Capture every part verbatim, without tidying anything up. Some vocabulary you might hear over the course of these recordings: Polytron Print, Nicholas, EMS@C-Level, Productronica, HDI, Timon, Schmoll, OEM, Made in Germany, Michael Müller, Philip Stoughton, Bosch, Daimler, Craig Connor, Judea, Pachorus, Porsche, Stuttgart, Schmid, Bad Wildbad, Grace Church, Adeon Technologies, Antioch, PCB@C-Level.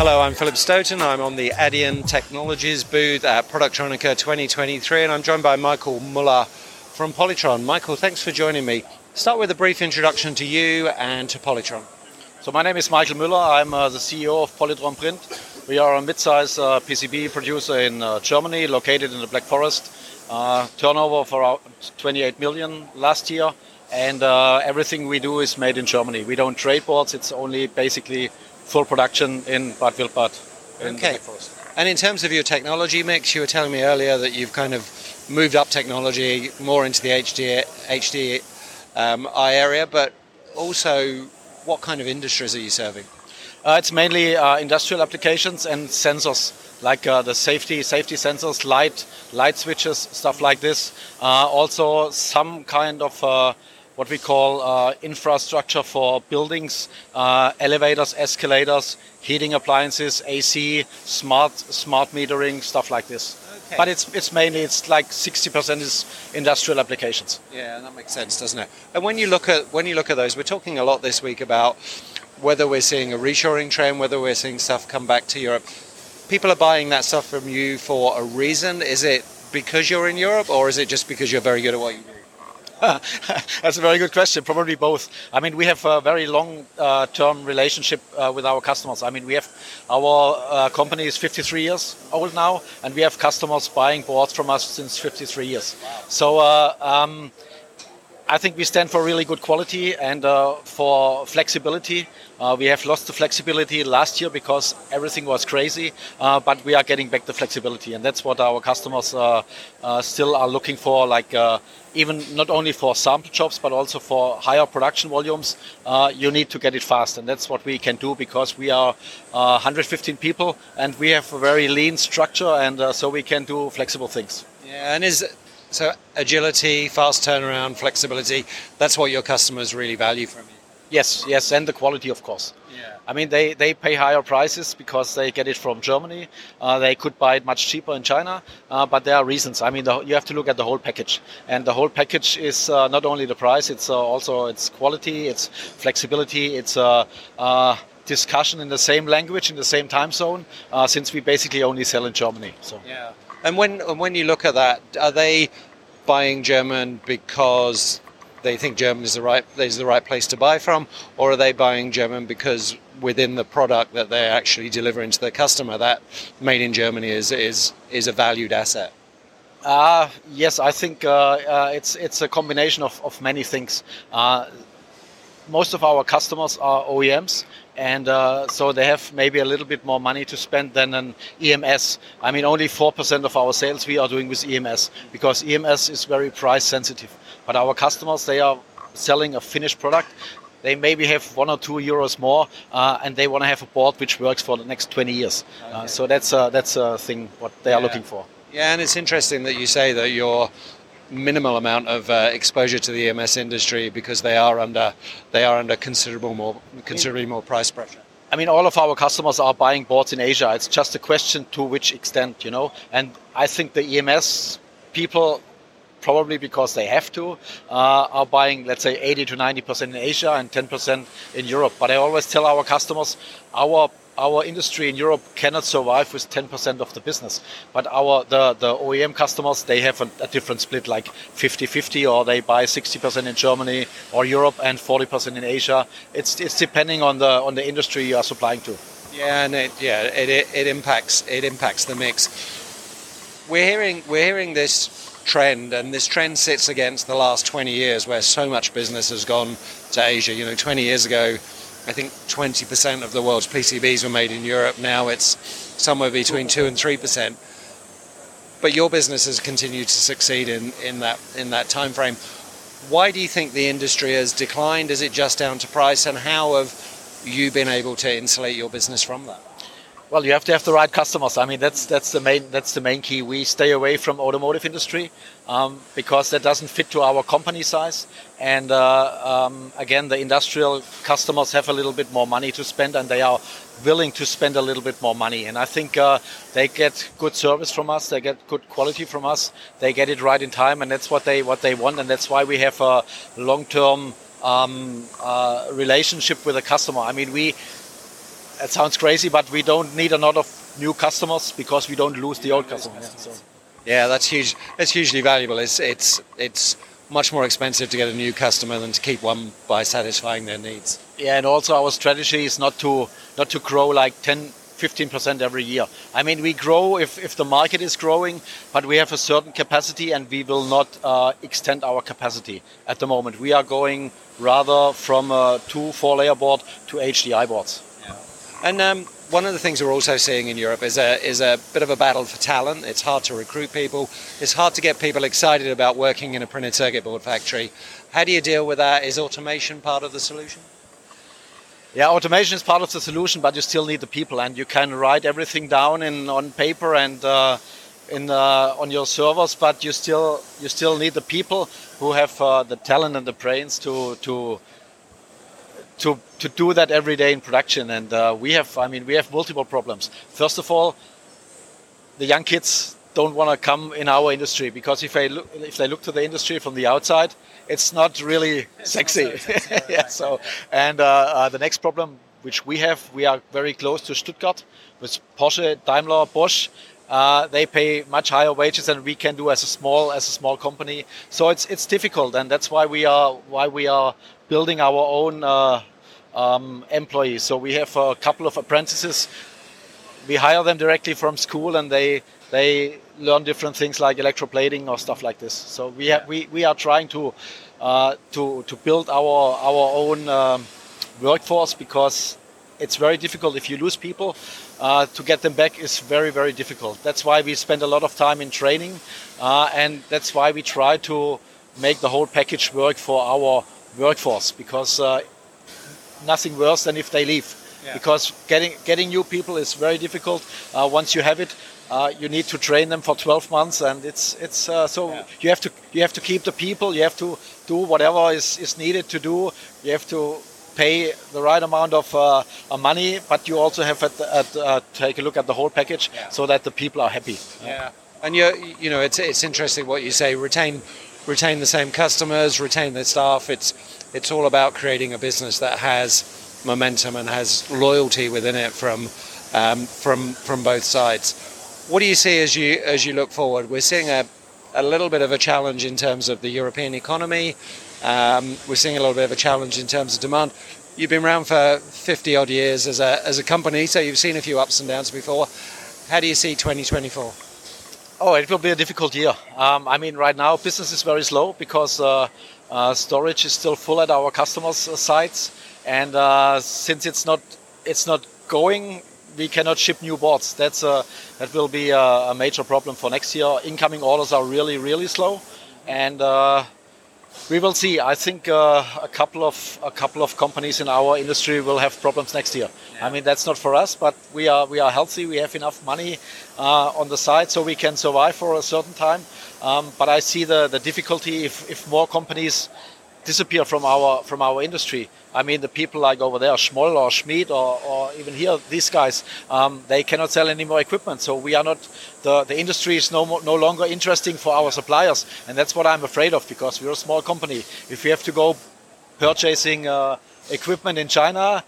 Hello, I'm Philip Stoughton. I'm on the Adeon Technologies booth at Productronica twenty twenty-three, and I'm joined by Michael Müller from Polytron. Michael, thanks for joining me. Start with a brief introduction to you and to Polytron. So my name is Michael Müller. I'm uh, the C E O of Polytron Print. We are a mid-size uh, P C B producer in uh, Germany, located in the Black Forest. Uh, turnover for our twenty-eight million last year, and uh, everything we do is made in Germany. We don't trade boards. It's only basically full production in Bad Wildbad. Okay. And in terms of your technology mix, you were telling me earlier that you've kind of moved up technology more into the H D I area, but also what kind of industries are you serving? Uh, it's mainly uh, industrial applications and sensors, like uh, the safety safety sensors, light light switches, stuff like this. Uh, also some kind of uh, what we call uh, infrastructure for buildings, uh, elevators, escalators, heating appliances, A C, smart smart metering, stuff like this. Okay. But it's it's mainly, it's like sixty percent is industrial applications. Yeah, that makes sense, doesn't it? And when you look at when you look at those, we're talking a lot this week about whether we're seeing a reshoring trend, whether we're seeing stuff come back to Europe. People are buying that stuff from you for a reason. Is it because you're in Europe, or is it just because you're very good at what you do? That's a very good question. Probably both. I mean, we have a very long-term uh, relationship uh, with our customers. I mean, we have our uh, company is fifty-three years old now, and we have customers buying boards from us since fifty-three years. So uh, um, I think we stand for really good quality and uh, for flexibility. Uh, we have lost the flexibility last year because everything was crazy, uh, but we are getting back the flexibility, and that's what our customers uh, uh, still are looking for, like uh, even not only for sample jobs, but also for higher production volumes. Uh, you need to get it fast, and that's what we can do because we are uh, one hundred fifteen people, and we have a very lean structure, and uh, so we can do flexible things. Yeah, and is so agility, fast turnaround, flexibility, that's what your customers really value from you. Yes, yes, and the quality, of course. Yeah. I mean, they, they pay higher prices because they get it from Germany. Uh, they could buy it much cheaper in China, uh, but there are reasons. I mean, the, you have to look at the whole package, and the whole package is uh, not only the price; it's uh, also its quality, its flexibility, its uh, uh, discussion in the same language, in the same time zone. Uh, since we basically only sell in Germany. So. Yeah. And when and when you look at that, are they buying German because they think German is the right is the right place to buy from, or are they buying German because within the product that they're actually delivering to their customer, that made in Germany is is is a valued asset? Uh, yes, I think uh, uh, it's it's a combination of, of many things. Uh, most of our customers are O E Ms, and uh, so they have maybe a little bit more money to spend than an E M S. I mean, only four percent of our sales we are doing with E M S, because E M S is very price sensitive. But our customers, they are selling a finished product. They maybe have one or two euros more, uh, and they want to have a board which works for the next twenty years. Okay. Uh, so that's a, that's a thing what they yeah. are looking for. Yeah, and it's interesting that you say that your minimal amount of uh, exposure to the E M S industry, because they are under they are under considerable more considerably more price pressure. I mean, all of our customers are buying boards in Asia. It's just a question to which extent, you know. And I think the E M S people, probably because they have to, uh, are buying, let's say, eighty to ninety percent in Asia and ten percent in Europe. But I always tell our customers, our our industry in Europe cannot survive with ten percent of the business. But our the, the O E M customers, they have a, a different split, like fifty-fifty, or they buy sixty percent in Germany or Europe and forty percent in Asia. It's it's depending on the on the industry you are supplying to. Yeah, and it yeah it it, it impacts it impacts the mix. We're hearing we're hearing this trend, and this trend sits against the last twenty years where so much business has gone to Asia. You know, twenty years ago, I think twenty percent of the world's P C Bs were made in Europe. Now it's somewhere between two and three percent. But your business has continued to succeed in, in that in that time frame. Why do you think the industry has declined? Is it just down to price? And how have you been able to insulate your business from that? Well, you have to have the right customers. I mean, that's that's the main that's the main key. We stay away from automotive industry um, because that doesn't fit to our company size. And uh, um, again, the industrial customers have a little bit more money to spend, and they are willing to spend a little bit more money. And I think uh, they get good service from us. They get good quality from us. They get it right in time, and that's what they what they want. And that's why we have a long-term um, uh, relationship with a customer. I mean, we. That sounds crazy, but we don't need a lot of new customers because we don't lose the old customers. Yeah, so. Yeah, that's huge. That's hugely valuable. It's it's it's much more expensive to get a new customer than to keep one by satisfying their needs. Yeah, and also our strategy is not to not to grow like ten, fifteen percent every year. I mean, we grow if, if the market is growing, but we have a certain capacity and we will not uh, extend our capacity at the moment. We are going rather from a two, four layer board to H D I boards. Yeah. And um, one of the things we're also seeing in Europe is a, is a bit of a battle for talent. It's hard to recruit people. It's hard to get people excited about working in a printed circuit board factory. How do you deal with that? Is automation part of the solution? Yeah, automation is part of the solution, but you still need the people, and you can write everything down in on paper and uh, in uh, on your servers, but you still you still need the people who have uh, the talent and the brains to to to to do that every day in production. And uh, we have, I mean, we have multiple problems. First of all, the young kids don't want to come in our industry because if they look, if they look to the industry from the outside, it's not really it's sexy. Not so sexy. Yeah, so, and uh, uh, the next problem which we have, we are very close to Stuttgart with Porsche, Daimler, Bosch. Uh, they pay much higher wages than we can do as a small as a small company. So it's it's difficult, and that's why we are why we are building our own uh, um, employees. So we have a couple of apprentices. We hire them directly from school, and they they. learn different things like electroplating or stuff like this. So we have, we we are trying to uh, to to build our our own um, workforce because it's very difficult. If you lose people, uh, to get them back is very very difficult. That's why we spend a lot of time in training, uh, and that's why we try to make the whole package work for our workforce because uh, nothing worse than if they leave. Yeah. Because getting getting new people is very difficult. Uh, once you have it. Uh, you need to train them for twelve months, and it's it's uh, so yeah. you have to you have to keep the people. You have to do whatever is, is needed to do. You have to pay the right amount of uh, money, but you also have to at, uh, take a look at the whole package yeah. so that the people are happy. Yeah, and you you know it's it's interesting what you say. Retain retain the same customers, retain the staff. It's it's all about creating a business that has momentum and has loyalty within it from um, from from both sides. What do you see as you as you look forward? We're seeing a, a little bit of a challenge in terms of the European economy. Um, we're seeing a little bit of a challenge in terms of demand. You've been around for fifty odd years as a as a company, so you've seen a few ups and downs before. How do you see twenty twenty-four? Oh, it will be a difficult year. Um, I mean, right now business is very slow because uh, uh, storage is still full at our customers' sites, and uh, since it's not it's not going. We cannot ship new boards. That's a, that will be a, a major problem for next year. Incoming orders are really, really slow, and uh, we will see. I think uh, a couple of a couple of companies in our industry will have problems next year. Yeah. I mean, that's not for us, but we are we are healthy. We have enough money uh, on the side, so we can survive for a certain time. Um, but I see the, the difficulty if, if more companies disappear from our from our industry. I mean, the people like over there, Schmoll or Schmid or, or even here, these guys, um, they cannot sell any more equipment. So we are not, the, the industry is no more, no longer interesting for our suppliers. And that's what I'm afraid of because we're a small company. If we have to go purchasing uh, equipment in China,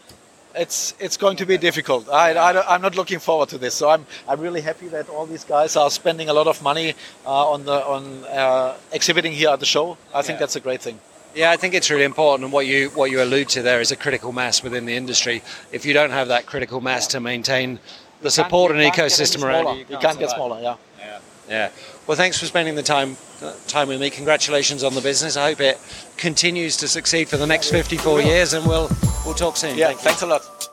it's it's going to be difficult. I, I, I'm not looking forward to this. So I'm I'm really happy that all these guys are spending a lot of money uh, on, the, on uh, exhibiting here at the show. I think yeah. that's a great thing. Yeah, I think it's really important, and what you what you allude to there is a critical mass within the industry. If you don't have that critical mass to maintain the support and ecosystem around you, you can't get smaller. Yeah. yeah, yeah. Well, thanks for spending the time time with me. Congratulations on the business. I hope it continues to succeed for the next fifty-four years, and we'll we'll talk soon. Yeah, thanks a lot.